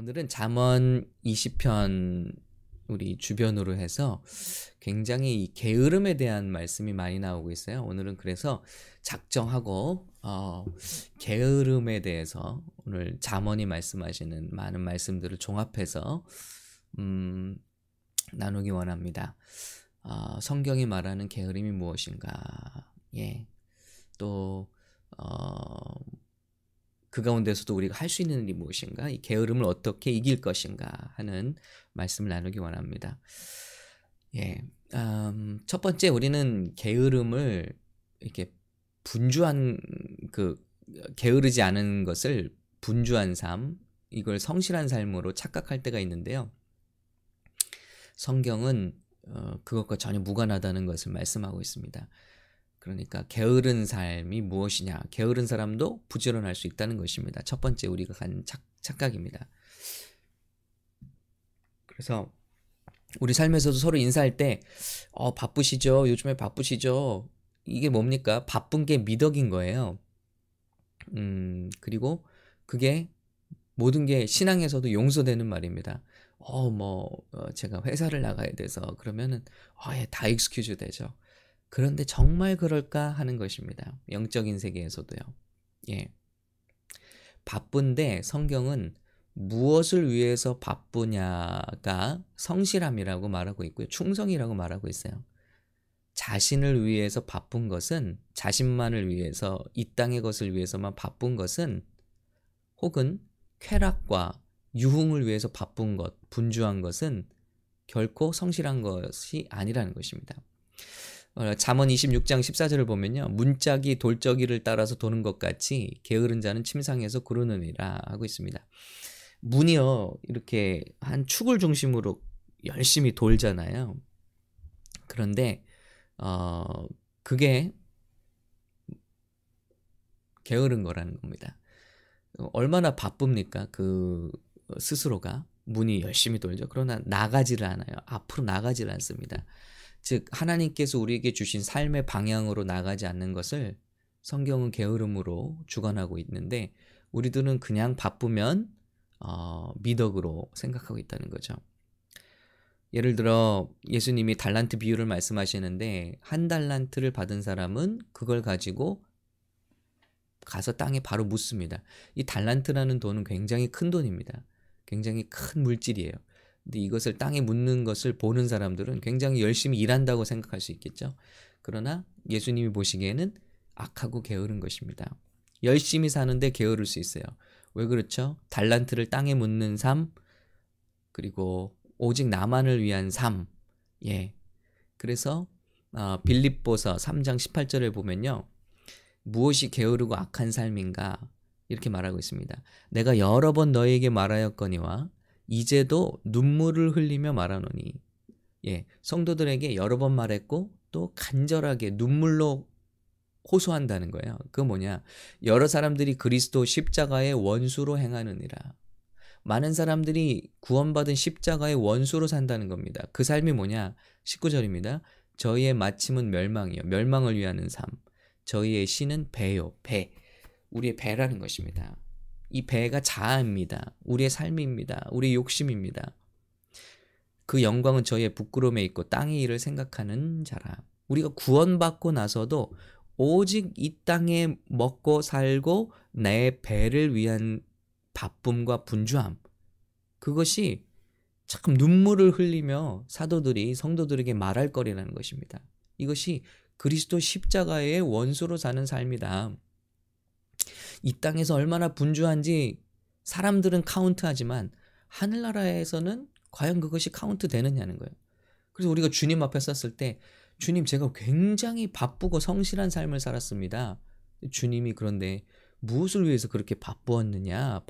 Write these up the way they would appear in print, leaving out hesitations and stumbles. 오늘은 잠언 20편 우리 주변으로 해서 굉장히 이 게으름에 대한 말씀이 많이 나오고 있어요. 오늘은 그래서 작정하고 게으름에 대해서 오늘 잠언이 말씀하시는 많은 말씀들을 종합해서 나누기 원합니다. 성경이 말하는 게으름이 무엇인가? 예. 또 그 가운데서도 우리가 할 수 있는 일이 무엇인가, 이 게으름을 어떻게 이길 것인가 하는 말씀을 나누기 원합니다. 예, 첫 번째 우리는 게으름을 이렇게 분주한 게으르지 않은 것을 분주한 삶, 이걸 성실한 삶으로 착각할 때가 있는데요. 성경은 그것과 전혀 무관하다는 것을 말씀하고 있습니다. 그러니까 게으른 삶이 무엇이냐, 게으른 사람도 부지런할 수 있다는 것입니다. 첫 번째 우리가 간 착각입니다. 그래서 우리 삶에서도 서로 인사할 때 바쁘시죠? 요즘에 바쁘시죠? 이게 뭡니까? 바쁜 게 미덕인 거예요. 그리고 그게 모든 게 신앙에서도 용서되는 말입니다. 제가 회사를 나가야 돼서 그러면은 다 익스큐즈 되죠. 그런데 정말 그럴까 하는 것입니다. 영적인 세계에서도요. 예. 바쁜데 성경은 무엇을 위해서 바쁘냐가 성실함이라고 말하고 있고요. 충성이라고 말하고 있어요. 자신을 위해서 바쁜 것은, 자신만을 위해서, 이 땅의 것을 위해서만 바쁜 것은, 혹은 쾌락과 유흥을 위해서 바쁜 것, 분주한 것은 결코 성실한 것이 아니라는 것입니다. 잠언 26장 14절을 보면요, 문짝이 돌적이를 따라서 도는 것 같이 게으른 자는 침상에서 구르느니라 하고 있습니다. 문이요, 이렇게 한 축을 중심으로 열심히 돌잖아요. 그런데 그게 게으른 거라는 겁니다. 얼마나 바쁩니까? 그 스스로가 문이 열심히 돌죠. 그러나 나가지를 않아요. 앞으로 나가지를 않습니다. 즉 하나님께서 우리에게 주신 삶의 방향으로 나가지 않는 것을 성경은 게으름으로 주관하고 있는데, 우리들은 그냥 바쁘면 미덕으로 생각하고 있다는 거죠. 예를 들어 예수님이 달란트 비유를 말씀하시는데, 한 달란트를 받은 사람은 그걸 가지고 가서 땅에 바로 묻습니다. 이 달란트라는 돈은 굉장히 큰 돈입니다. 굉장히 큰 물질이에요. 근데 이것을 땅에 묻는 것을 보는 사람들은 굉장히 열심히 일한다고 생각할 수 있겠죠. 그러나 예수님이 보시기에는 악하고 게으른 것입니다. 열심히 사는데 게으를 수 있어요. 왜 그렇죠? 달란트를 땅에 묻는 삶, 그리고 오직 나만을 위한 삶. 예. 그래서 빌립보서 3장 18절에 보면요, 무엇이 게으르고 악한 삶인가 이렇게 말하고 있습니다. 내가 여러 번 너희에게 말하였거니와 이제도 눈물을 흘리며 말하노니. 예, 성도들에게 여러 번 말했고 또 간절하게 눈물로 호소한다는 거예요. 그 뭐냐, 여러 사람들이 그리스도 십자가의 원수로 행하느니라. 많은 사람들이 구원받은 십자가의 원수로 산다는 겁니다. 그 삶이 뭐냐, 19절입니다. 저희의 마침은 멸망이요, 멸망을 위하는 삶. 저희의 신은 배요, 배. 우리의 배라는 것입니다. 이 배가 자아입니다. 우리의 삶입니다. 우리의 욕심입니다. 그 영광은 저희의 부끄러움에 있고 땅의 일을 생각하는 자라. 우리가 구원받고 나서도 오직 이 땅에 먹고 살고 내 배를 위한 바쁨과 분주함, 그것이 참 눈물을 흘리며 사도들이 성도들에게 말할 거리라는 것입니다. 이것이 그리스도 십자가의 원수로 사는 삶이다. 이 땅에서 얼마나 분주한지 사람들은 카운트하지만 하늘나라에서는 과연 그것이 카운트 되느냐는 거예요. 그래서 우리가 주님 앞에 섰을 때, 주님, 제가 굉장히 바쁘고 성실한 삶을 살았습니다. 주님이 그런데 무엇을 위해서 그렇게 바빴느냐.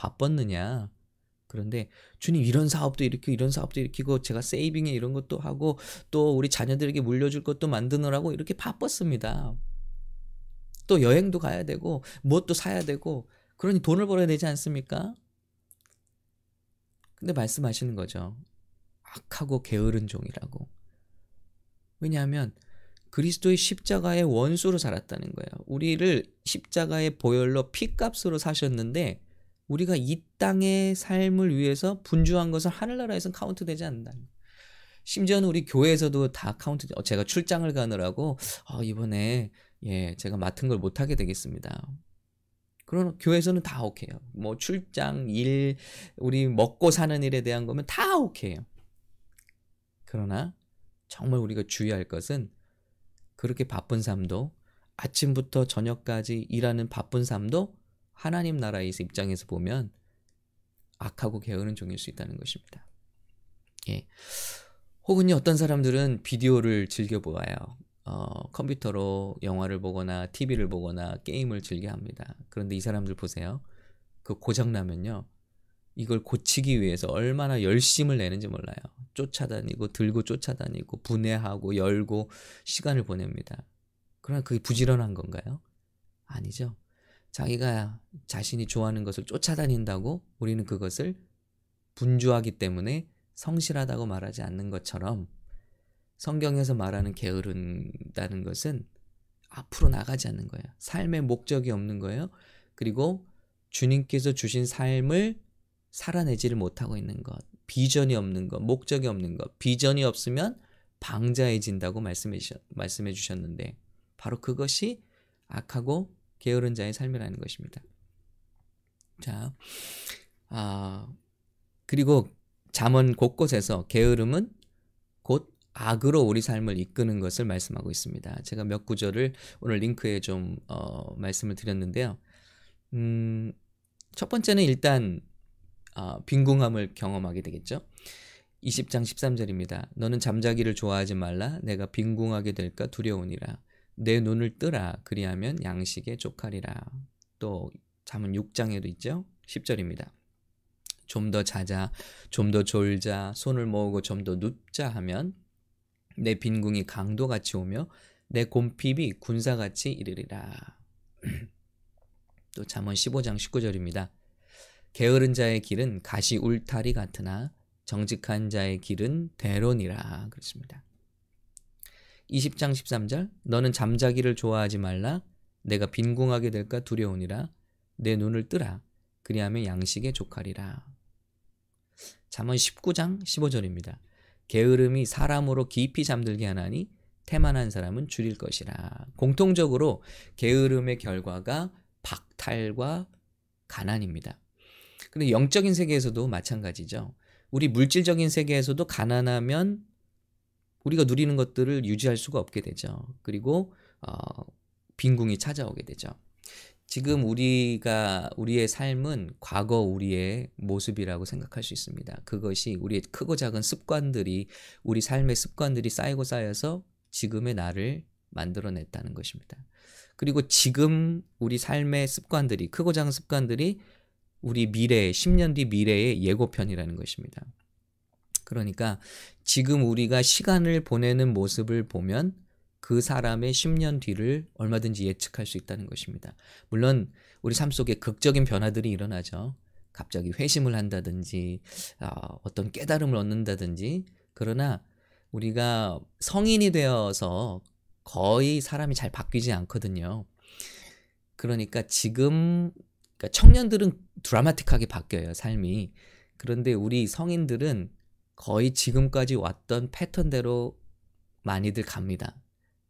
그런데 주님, 이런 사업도 일으키고 이런 사업도 일으키고 제가 세이빙에 이런 것도 하고 또 우리 자녀들에게 물려줄 것도 만드느라고 이렇게 바빴습니다. 또 여행도 가야 되고 무엇도 사야 되고, 그러니 돈을 벌어야 되지 않습니까? 근데 말씀하시는 거죠. 악하고 게으른 종이라고. 왜냐하면 그리스도의 십자가의 원수로 살았다는 거예요. 우리를 십자가의 보혈로 피값으로 사셨는데 우리가 이 땅의 삶을 위해서 분주한 것은 하늘나라에서는 카운트되지 않는다. 심지어는 우리 교회에서도 다 카운트. 제가 출장을 가느라고 이번에 제가 맡은 걸 못하게 되겠습니다. 그런 교회에서는 다 오케이요. 뭐 출장, 일, 우리 먹고 사는 일에 대한 거면 다 오케이요. 그러나 정말 우리가 주의할 것은 그렇게 바쁜 삶도, 아침부터 저녁까지 일하는 바쁜 삶도 하나님 나라의 입장에서 보면 악하고 게으른 종일 수 있다는 것입니다. 예. 혹은 어떤 사람들은 비디오를 즐겨보아요. 컴퓨터로 영화를 보거나 TV를 보거나 게임을 즐겨합니다. 그런데 이 사람들 보세요. 그 고장나면요, 이걸 고치기 위해서 얼마나 열심을 내는지 몰라요. 쫓아다니고 들고 쫓아다니고 분해하고 열고 시간을 보냅니다. 그러나 그게 부지런한 건가요? 아니죠. 자기가 자신이 좋아하는 것을 쫓아다닌다고 우리는 그것을 분주하기 때문에 성실하다고 말하지 않는 것처럼, 성경에서 말하는 게으른다는 것은 앞으로 나가지 않는 거예요. 삶의 목적이 없는 거예요. 그리고 주님께서 주신 삶을 살아내지를 못하고 있는 것, 비전이 없는 것, 목적이 없는 것. 비전이 없으면 방자해진다고 말씀해 주셨는데, 바로 그것이 악하고 게으른 자의 삶이라는 것입니다. 자, 그리고 잠언 곳곳에서 게으름은 곧 악으로 우리 삶을 이끄는 것을 말씀하고 있습니다. 제가 몇 구절을 오늘 링크에 좀 말씀을 드렸는데요. 첫 번째는 일단 빈궁함을 경험하게 되겠죠. 20장 13절입니다. 너는 잠자기를 좋아하지 말라. 내가 빈궁하게 될까 두려우니라. 내 눈을 뜨라. 그리하면 양식에 족하리라. 또 잠언 6장에도 있죠. 10절입니다. 좀 더 자자, 좀 더 졸자, 손을 모으고 좀 더 눕자 하면 내 빈궁이 강도같이 오며 내 곰핍이 군사같이 이르리라. 또 잠언 15장 19절입니다. 게으른 자의 길은 가시 울타리 같으나 정직한 자의 길은 대론이라. 그렇습니다. 20장 13절. 너는 잠자기를 좋아하지 말라. 내가 빈궁하게 될까 두려우니라. 내 눈을 뜨라. 그리하면 양식에 족하리라. 잠언 19장 15절입니다. 게으름이 사람으로 깊이 잠들게 하나니 태만한 사람은 줄일 것이라. 공통적으로 게으름의 결과가 박탈과 가난입니다. 근데 영적인 세계에서도 마찬가지죠. 우리 물질적인 세계에서도 가난하면 우리가 누리는 것들을 유지할 수가 없게 되죠. 그리고 빈궁이 찾아오게 되죠. 지금 우리의 삶은 과거 우리의 모습이라고 생각할 수 있습니다. 그것이 우리의 크고 작은 습관들이, 우리 삶의 습관들이 쌓이고 쌓여서 지금의 나를 만들어냈다는 것입니다. 그리고 지금 우리 삶의 습관들이, 크고 작은 습관들이 우리 미래의, 10년 뒤 미래의 예고편이라는 것입니다. 그러니까 지금 우리가 시간을 보내는 모습을 보면 그 사람의 10년 뒤를 얼마든지 예측할 수 있다는 것입니다. 물론 우리 삶 속에 극적인 변화들이 일어나죠. 갑자기 회심을 한다든지 어떤 깨달음을 얻는다든지. 그러나 우리가 성인이 되어서 거의 사람이 잘 바뀌지 않거든요. 그러니까 지금, 그러니까 청년들은 드라마틱하게 바뀌어요, 삶이. 그런데 우리 성인들은 거의 지금까지 왔던 패턴대로 많이들 갑니다.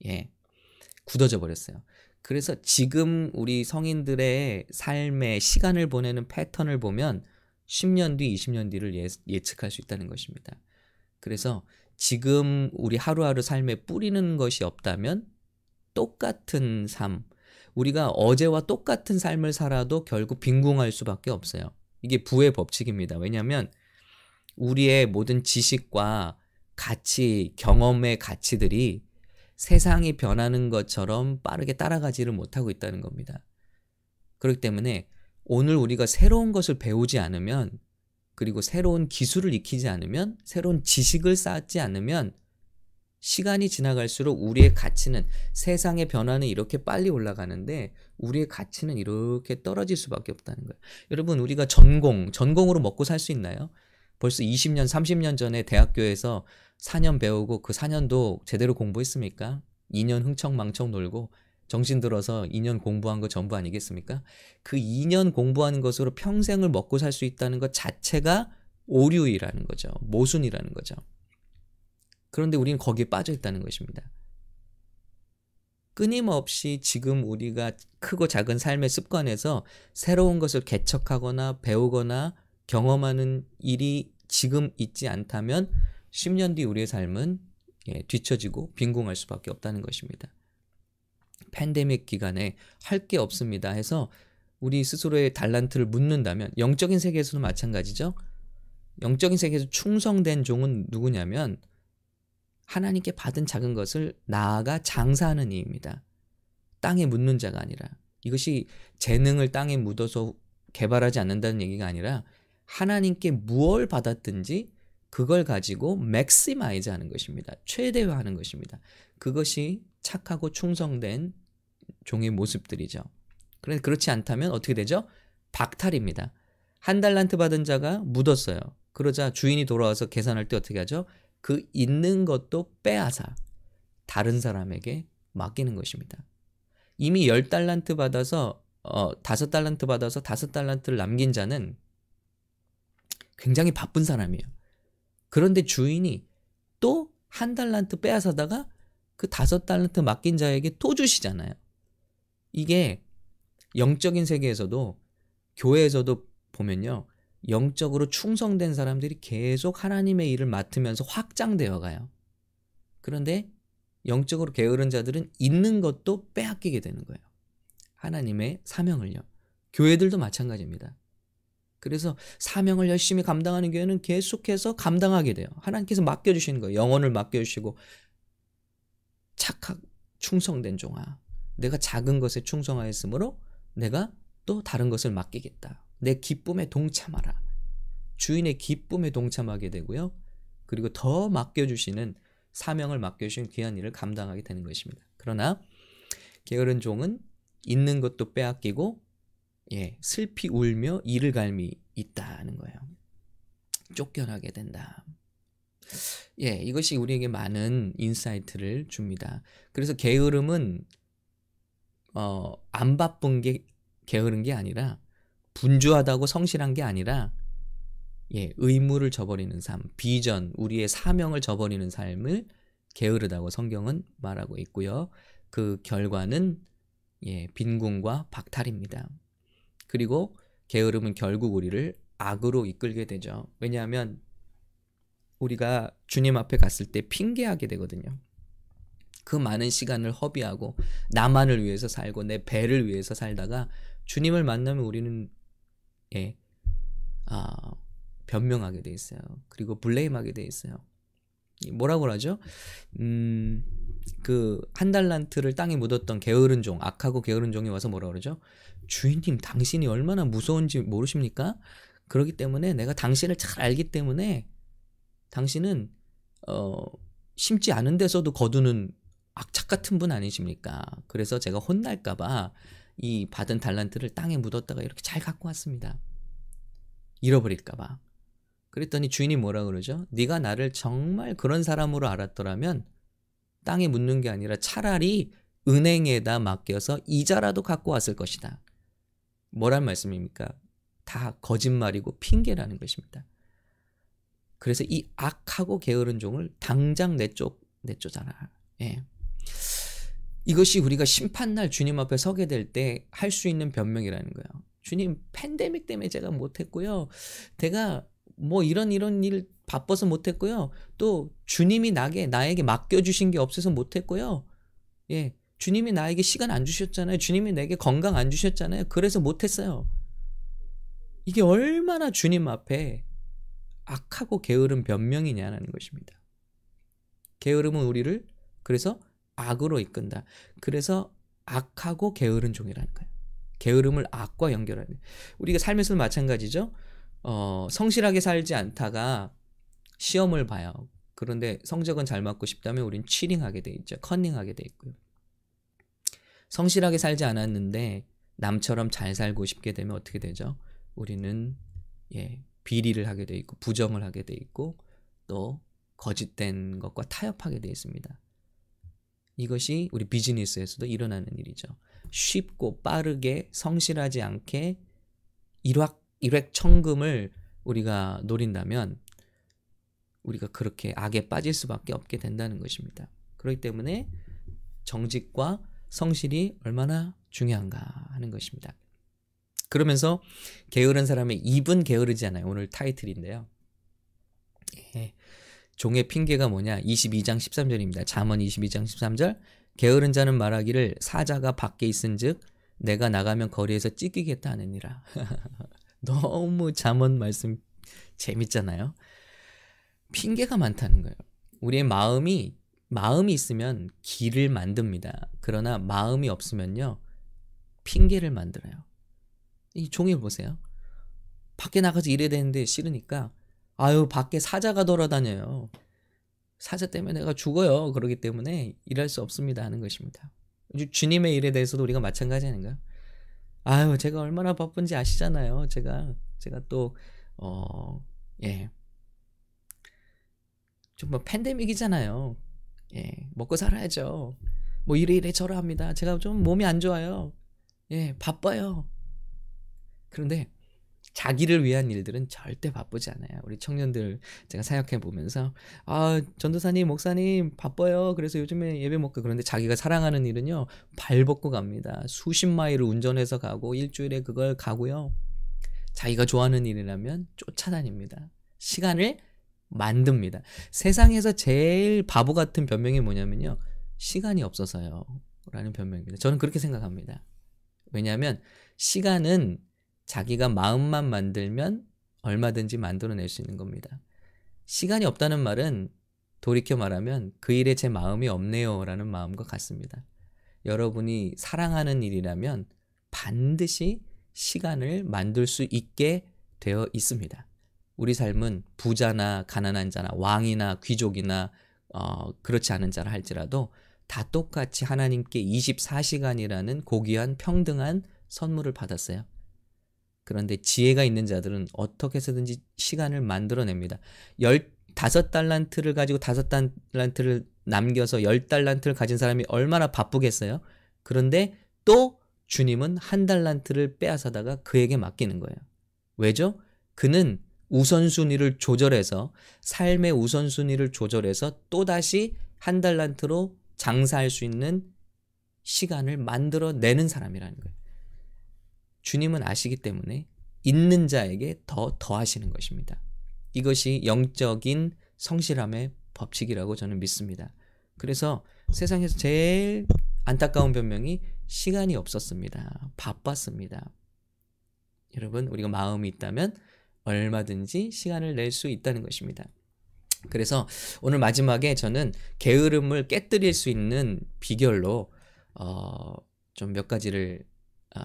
예, 굳어져 버렸어요. 그래서 지금 우리 성인들의 삶의 시간을 보내는 패턴을 보면 10년 뒤, 20년 뒤를 예측할 수 있다는 것입니다. 그래서 지금 우리 하루하루 삶에 뿌리는 것이 없다면 똑같은 삶, 우리가 어제와 똑같은 삶을 살아도 결국 빈궁할 수밖에 없어요. 이게 부의 법칙입니다. 왜냐하면 우리의 모든 지식과 가치, 경험의 가치들이 세상이 변하는 것처럼 빠르게 따라가지를 못하고 있다는 겁니다. 그렇기 때문에 오늘 우리가 새로운 것을 배우지 않으면, 그리고 새로운 기술을 익히지 않으면, 새로운 지식을 쌓지 않으면 시간이 지나갈수록 우리의 가치는, 세상의 변화는 이렇게 빨리 올라가는데 우리의 가치는 이렇게 떨어질 수밖에 없다는 거예요. 여러분, 우리가 전공으로 먹고 살 수 있나요? 벌써 20년, 30년 전에 대학교에서 4년 배우고 그 4년도 제대로 공부했습니까? 2년 흥청망청 놀고 정신 들어서 2년 공부한 거 전부 아니겠습니까? 그 2년 공부하는 것으로 평생을 먹고 살 수 있다는 것 자체가 오류이라는 거죠. 모순이라는 거죠. 그런데 우리는 거기에 빠져 있다는 것입니다. 끊임없이 지금 우리가 크고 작은 삶의 습관에서 새로운 것을 개척하거나 배우거나 경험하는 일이 지금 있지 않다면 10년 뒤 우리의 삶은 뒤처지고 빈궁할 수밖에 없다는 것입니다. 팬데믹 기간에 할 게 없습니다 해서 우리 스스로의 달란트를 묻는다면, 영적인 세계에서도 마찬가지죠. 영적인 세계에서 충성된 종은 누구냐면 하나님께 받은 작은 것을 나아가 장사하는 이입니다. 땅에 묻는 자가 아니라, 이것이 재능을 땅에 묻어서 개발하지 않는다는 얘기가 아니라 하나님께 무엇을 받았든지 그걸 가지고 맥시마이즈 하는 것입니다. 최대화하는 것입니다. 그것이 착하고 충성된 종의 모습들이죠. 그런데 그렇지 않다면 어떻게 되죠? 박탈입니다. 한 달란트 받은 자가 묻었어요. 그러자 주인이 돌아와서 계산할 때 어떻게 하죠? 그 있는 것도 빼앗아 다른 사람에게 맡기는 것입니다. 이미 10달란트 받아서 5달란트 받아서 5달란트를 남긴 자는 굉장히 바쁜 사람이에요. 그런데 주인이 또 1달란트 빼앗아다가 그 5달란트 맡긴 자에게 또 주시잖아요. 이게 영적인 세계에서도 교회에서도 보면요, 영적으로 충성된 사람들이 계속 하나님의 일을 맡으면서 확장되어 가요. 그런데 영적으로 게으른 자들은 있는 것도 빼앗기게 되는 거예요. 하나님의 사명을요. 교회들도 마찬가지입니다. 그래서 사명을 열심히 감당하는 교회는 계속해서 감당하게 돼요. 하나님께서 맡겨주시는 거예요. 영혼을 맡겨주시고, 착하고 충성된 종아, 내가 작은 것에 충성하였으므로 내가 또 다른 것을 맡기겠다. 내 기쁨에 동참하라. 주인의 기쁨에 동참하게 되고요. 그리고 더 맡겨주시는, 사명을 맡겨주신 귀한 일을 감당하게 되는 것입니다. 그러나 게으른 종은 있는 것도 빼앗기고 슬피 울며 이를 갈미 있다는 거예요. 쫓겨나게 된다. 이것이 우리에게 많은 인사이트를 줍니다. 그래서 게으름은 안 바쁜 게 게으른 게 아니라, 분주하다고 성실한 게 아니라 의무를 저버리는 삶, 비전, 우리의 사명을 저버리는 삶을 게으르다고 성경은 말하고 있고요. 그 결과는 빈궁과 박탈입니다. 그리고 게으름은 결국 우리를 악으로 이끌게 되죠. 왜냐하면 우리가 주님 앞에 갔을 때 핑계하게 되거든요. 그 많은 시간을 허비하고 나만을 위해서 살고 내 배를 위해서 살다가 주님을 만나면 우리는 변명하게 돼 있어요. 그리고 블레임하게 돼 있어요. 뭐라고 하죠? 그 한 달란트를 땅에 묻었던 게으른 종, 악하고 게으른 종이 와서 뭐라고 그러죠? 주인님, 당신이 얼마나 무서운지 모르십니까? 그렇기 때문에 내가 당신을 잘 알기 때문에 당신은 심지 않은 데서도 거두는 악착 같은 분 아니십니까? 그래서 제가 혼날까 봐 이 받은 달란트를 땅에 묻었다가 이렇게 잘 갖고 왔습니다. 잃어버릴까 봐. 그랬더니 주인이 뭐라 그러죠? 네가 나를 정말 그런 사람으로 알았더라면 땅에 묻는 게 아니라 차라리 은행에다 맡겨서 이자라도 갖고 왔을 것이다. 뭐란 말씀입니까? 다 거짓말이고 핑계라는 것입니다. 그래서 이 악하고 게으른 종을 당장 내쫓아라. 이것이 우리가 심판날 주님 앞에 서게 될 때 할 수 있는 변명이라는 거예요. 주님, 팬데믹 때문에 제가 못했고요. 제가 뭐 이런 일 바빠서 못했고요. 또 주님이 나에게 맡겨주신 게 없어서 못했고요. 주님이 나에게 시간 안 주셨잖아요. 주님이 내게 건강 안 주셨잖아요. 그래서 못했어요. 이게 얼마나 주님 앞에 악하고 게으른 변명이냐는 것입니다. 게으름은 우리를 그래서 악으로 이끈다. 그래서 악하고 게으른 종이라는 거예요. 게으름을 악과 연결하는. 우리가 삶에서도 마찬가지죠. 성실하게 살지 않다가 시험을 봐요. 그런데 성적은 잘 맞고 싶다면 우린 치팅하게 돼 있죠. 커닝하게 돼 있고요. 성실하게 살지 않았는데 남처럼 잘 살고 싶게 되면 어떻게 되죠? 우리는 비리를 하게 돼 있고, 부정을 하게 돼 있고, 또 거짓된 것과 타협하게 돼 있습니다. 이것이 우리 비즈니스에서도 일어나는 일이죠. 쉽고 빠르게 성실하지 않게 일확천금을 우리가 노린다면 우리가 그렇게 악에 빠질 수밖에 없게 된다는 것입니다. 그렇기 때문에 정직과 성실이 얼마나 중요한가 하는 것입니다. 그러면서 게으른 사람의 입은 게으르지 않아요. 오늘 타이틀인데요. 예. 종의 핑계가 뭐냐? 22장 13절입니다. 잠언 22장 13절. 게으른 자는 말하기를 사자가 밖에 있은즉 내가 나가면 거리에서 찢기겠다 하느니라. 너무 잠언 말씀 재밌잖아요. 핑계가 많다는 거예요. 우리의 마음이 있으면 길을 만듭니다. 그러나 마음이 없으면요, 핑계를 만들어요. 이 종이 보세요. 밖에 나가서 일해야 되는데 싫으니까 아유 밖에 사자가 돌아다녀요. 사자 때문에 내가 죽어요. 그러기 때문에 일할 수 없습니다 하는 것입니다. 주님의 일에 대해서도 우리가 마찬가지 아닌가요? 아유 제가 얼마나 바쁜지 아시잖아요. 제가 또 예. 좀 뭐 팬데믹이잖아요. 예, 먹고 살아야죠. 뭐 이래 저래 합니다. 제가 좀 몸이 안 좋아요. 예, 바빠요. 그런데 자기를 위한 일들은 절대 바쁘지 않아요. 우리 청년들 제가 사역해 보면서 아 전도사님 목사님 바빠요. 그래서 요즘에 예배 못 가고 그런데 자기가 사랑하는 일은요 발 벗고 갑니다. 수십 마일을 운전해서 가고 일주일에 그걸 가고요. 자기가 좋아하는 일이라면 쫓아다닙니다. 시간을 만듭니다. 세상에서 제일 바보 같은 변명이 뭐냐면요 시간이 없어서요 라는 변명입니다. 저는 그렇게 생각합니다. 왜냐하면 시간은 자기가 마음만 만들면 얼마든지 만들어낼 수 있는 겁니다. 시간이 없다는 말은 돌이켜 말하면 그 일에 제 마음이 없네요 라는 마음과 같습니다. 여러분이 사랑하는 일이라면 반드시 시간을 만들 수 있게 되어 있습니다. 우리 삶은 부자나 가난한 자나 왕이나 귀족이나 그렇지 않은 자라 할지라도 다 똑같이 하나님께 24시간이라는 고귀한 평등한 선물을 받았어요. 그런데 지혜가 있는 자들은 어떻게 해서든지 시간을 만들어냅니다. 15달란트를 가지고 5달란트를 남겨서 10달란트를 가진 사람이 얼마나 바쁘겠어요? 그런데 또 주님은 1달란트를 빼앗아다가 그에게 맡기는 거예요. 왜죠? 그는 우선순위를 조절해서 삶의 우선순위를 조절해서 또다시 1달란트로 장사할 수 있는 시간을 만들어내는 사람이라는 거예요. 주님은 아시기 때문에 있는 자에게 더 더하시는 것입니다. 이것이 영적인 성실함의 법칙이라고 저는 믿습니다. 그래서 세상에서 제일 안타까운 변명이 시간이 없었습니다. 바빴습니다. 여러분 우리가 마음이 있다면 얼마든지 시간을 낼 수 있다는 것입니다. 그래서 오늘 마지막에 저는 게으름을 깨뜨릴 수 있는 비결로 좀 몇 가지를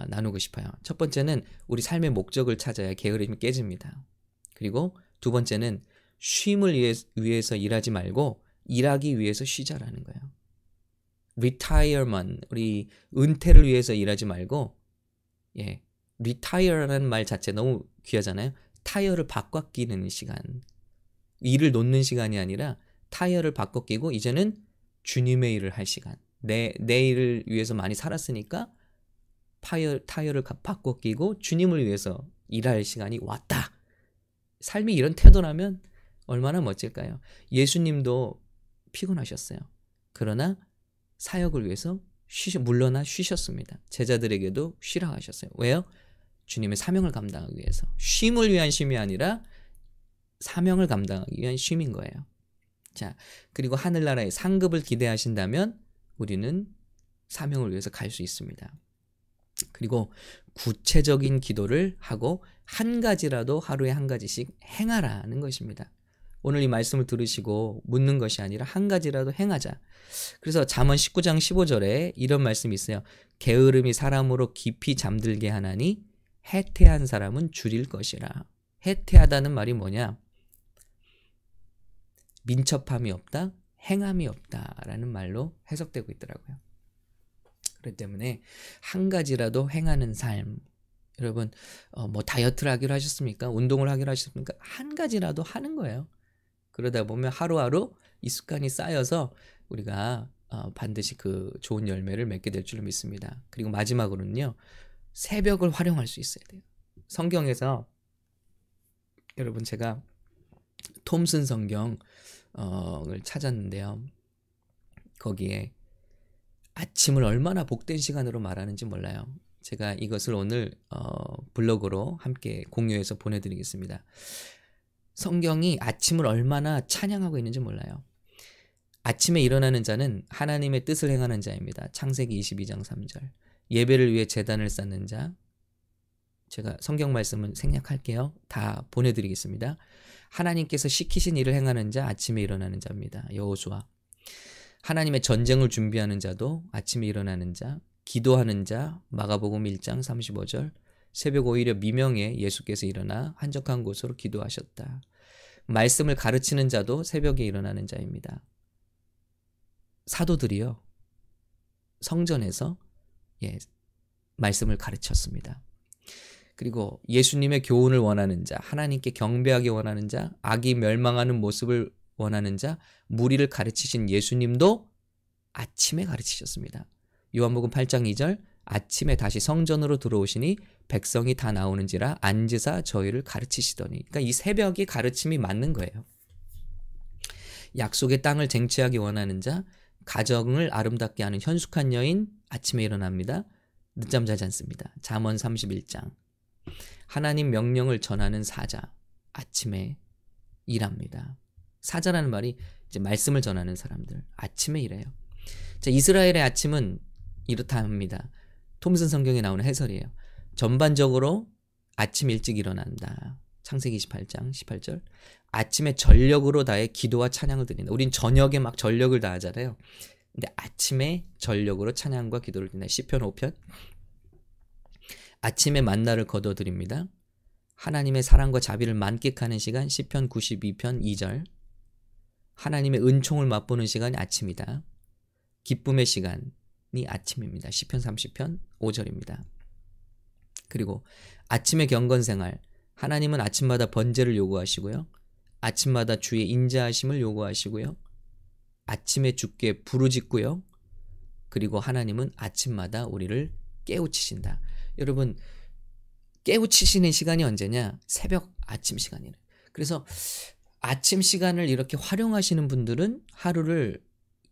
나누고 싶어요. 첫 번째는 우리 삶의 목적을 찾아야 게으름이 깨집니다. 그리고 두 번째는 쉼을 위해서 일하지 말고 일하기 위해서 쉬자라는 거예요. Retirement, 우리 은퇴를 위해서 일하지 말고 예, retire라는 말 자체 너무 귀하잖아요. 타이어를 바꿔 끼는 시간, 일을 놓는 시간이 아니라 타이어를 바꿔 끼고 이제는 주님의 일을 할 시간, 내 일을 위해서 많이 살았으니까 타이어를 바꿔 끼고 주님을 위해서 일할 시간이 왔다. 삶이 이런 태도라면 얼마나 멋질까요? 예수님도 피곤하셨어요. 그러나 사역을 위해서 물러나 쉬셨습니다. 제자들에게도 쉬라 하셨어요. 왜요? 주님의 사명을 감당하기 위해서. 쉼을 위한 쉼이 아니라 사명을 감당하기 위한 쉼인 거예요. 자, 그리고 하늘나라의 상급을 기대하신다면 우리는 사명을 위해서 갈 수 있습니다. 그리고 구체적인 기도를 하고 한 가지라도 하루에 한 가지씩 행하라는 것입니다. 오늘 이 말씀을 들으시고 묻는 것이 아니라 한 가지라도 행하자. 그래서 잠언 19장 15절에 이런 말씀이 있어요. 게으름이 사람으로 깊이 잠들게 하나니 해태한 사람은 줄일 것이라. 해태하다는 말이 뭐냐? 민첩함이 없다, 행함이 없다라는 말로 해석되고 있더라고요. 그렇기 때문에 한 가지라도 행하는 삶. 여러분 뭐 다이어트를 하기로 하셨습니까? 운동을 하기로 하셨습니까? 한 가지라도 하는 거예요. 그러다 보면 하루하루 이 습관이 쌓여서 우리가 반드시 그 좋은 열매를 맺게 될 줄로 믿습니다. 그리고 마지막으로는요, 새벽을 활용할 수 있어야 돼요. 성경에서 여러분, 제가 톰슨 성경을 찾았는데요, 거기에 아침을 얼마나 복된 시간으로 말하는지 몰라요. 제가 이것을 오늘 블로그로 함께 공유해서 보내드리겠습니다. 성경이 아침을 얼마나 찬양하고 있는지 몰라요. 아침에 일어나는 자는 하나님의 뜻을 행하는 자입니다. 창세기 22장 3절. 예배를 위해 제단을 쌓는 자. 제가 성경 말씀은 생략할게요. 다 보내드리겠습니다. 하나님께서 시키신 일을 행하는 자, 아침에 일어나는 자입니다. 여호수아. 하나님의 전쟁을 준비하는 자도 아침에 일어나는 자, 기도하는 자, 마가복음 1장 35절. 새벽 오히려 미명에 예수께서 일어나 한적한 곳으로 기도하셨다. 말씀을 가르치는 자도 새벽에 일어나는 자입니다. 사도들이요, 성전에서 말씀을 가르쳤습니다. 그리고 예수님의 교훈을 원하는 자, 하나님께 경배하기 원하는 자, 악이 멸망하는 모습을 원하는 자, 무리를 가르치신 예수님도 아침에 가르치셨습니다. 요한복음 8장 2절. 아침에 다시 성전으로 들어오시니 백성이 다 나오는지라 앉으사 저희를 가르치시더니. 그러니까 이 새벽이 가르침이 맞는 거예요. 약속의 땅을 쟁취하기 원하는 자, 가정을 아름답게 하는 현숙한 여인, 아침에 일어납니다. 늦잠 자지 않습니다. 잠언 31장. 하나님 명령을 전하는 사자, 아침에 일합니다. 사자라는 말이 이제 말씀을 전하는 사람들, 아침에 일해요. 자, 이스라엘의 아침은 이렇다 합니다. 톰슨 성경에 나오는 해설이에요. 전반적으로 아침 일찍 일어난다. 창세기 28장 18절. 아침에 전력으로 다해 기도와 찬양을 드린다. 우린 저녁에 막 전력을 다하잖아요. 근데 아침에 전력으로 찬양과 기도를 드린다. 시편 5편. 아침에 만나를 거둬드립니다. 하나님의 사랑과 자비를 만끽하는 시간. 시편 92편 2절. 하나님의 은총을 맛보는 시간이 아침이다. 기쁨의 시간이 아침입니다. 시편 30편 5절입니다. 그리고 아침의 경건생활. 하나님은 아침마다 번제를 요구하시고요, 아침마다 주의 인자하심을 요구하시고요, 아침에 주께 부르짖고요, 그리고 하나님은 아침마다 우리를 깨우치신다. 여러분, 깨우치시는 시간이 언제냐? 새벽 아침 시간이에요. 그래서 아침 시간을 이렇게 활용하시는 분들은 하루를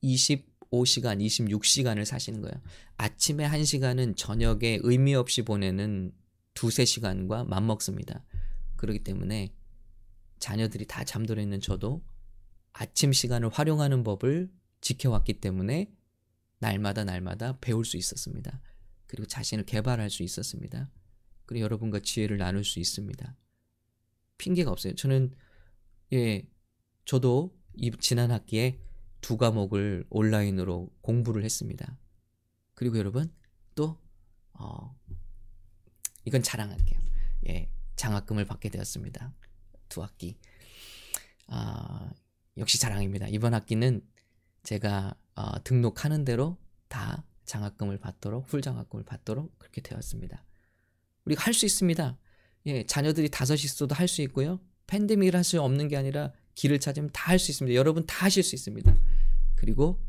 25시간, 26시간을 사시는 거예요. 아침에 1시간은 저녁에 의미 없이 보내는 두세 시간과 맞먹습니다. 그렇기 때문에 자녀들이 다 잠들어 있는 저도 아침 시간을 활용하는 법을 지켜왔기 때문에 날마다 배울 수 있었습니다. 그리고 자신을 개발할 수 있었습니다. 그리고 여러분과 지혜를 나눌 수 있습니다. 핑계가 없어요. 저는 저도 지난 학기에 2 과목을 온라인으로 공부를 했습니다. 그리고 여러분, 또 이건 자랑할게요. 장학금을 받게 되었습니다. 2학기. 역시 자랑입니다. 이번 학기는 제가 등록하는 대로 다 장학금을 받도록, 풀장학금을 받도록 그렇게 되었습니다. 우리가 할 수 있습니다. 자녀들이 5시 있어도 할 수 있고요. 팬데믹을 할 수 없는 게 아니라 길을 찾으면 다 할 수 있습니다. 여러분 다 하실 수 있습니다. 그리고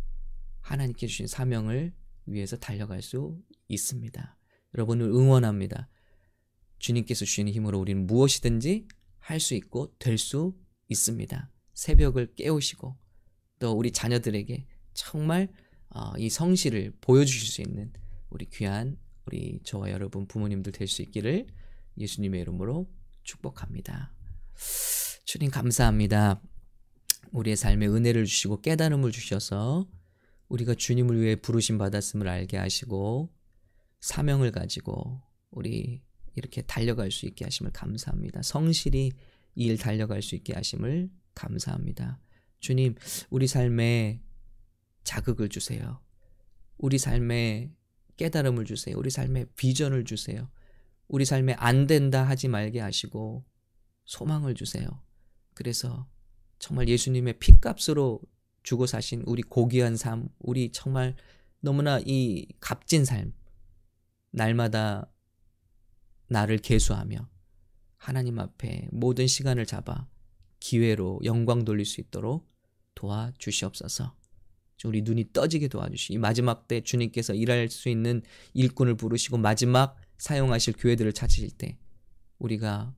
하나님께 주신 사명을 위해서 달려갈 수 있습니다. 여러분을 응원합니다. 주님께서 주시는 힘으로 우리는 무엇이든지 할 수 있고 될 수 있습니다. 새벽을 깨우시고 또 우리 자녀들에게 정말 이 성실을 보여주실 수 있는 우리 귀한 우리 저와 여러분 부모님들 될 수 있기를 예수님의 이름으로 축복합니다. 주님 감사합니다. 우리의 삶에 은혜를 주시고 깨달음을 주셔서 우리가 주님을 위해 부르심 받았음을 알게 하시고 사명을 가지고 우리 이렇게 달려갈 수 있게 하심을 감사합니다. 성실히 이 일 달려갈 수 있게 하심을 감사합니다. 주님, 우리 삶에 자극을 주세요. 우리 삶에 깨달음을 주세요. 우리 삶에 비전을 주세요. 우리 삶에 안 된다 하지 말게 하시고 소망을 주세요. 그래서 정말 예수님의 핏값으로 주고 사신 우리 고귀한 삶, 우리 정말 너무나 이 값진 삶, 날마다 나를 계수하며 하나님 앞에 모든 시간을 잡아 기회로 영광 돌릴 수 있도록 도와주시옵소서. 우리 눈이 떠지게 도와주시고 이 마지막 때 주님께서 일할 수 있는 일꾼을 부르시고 마지막 사용하실 교회들을 찾으실 때 우리가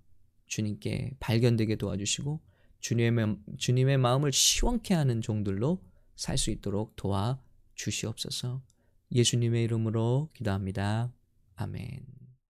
주님께 발견되게 도와주시고 주님의 마음을 시원케 하는 종들로 살 수 있도록 도와주시옵소서. 예수님의 이름으로 기도합니다. 아멘.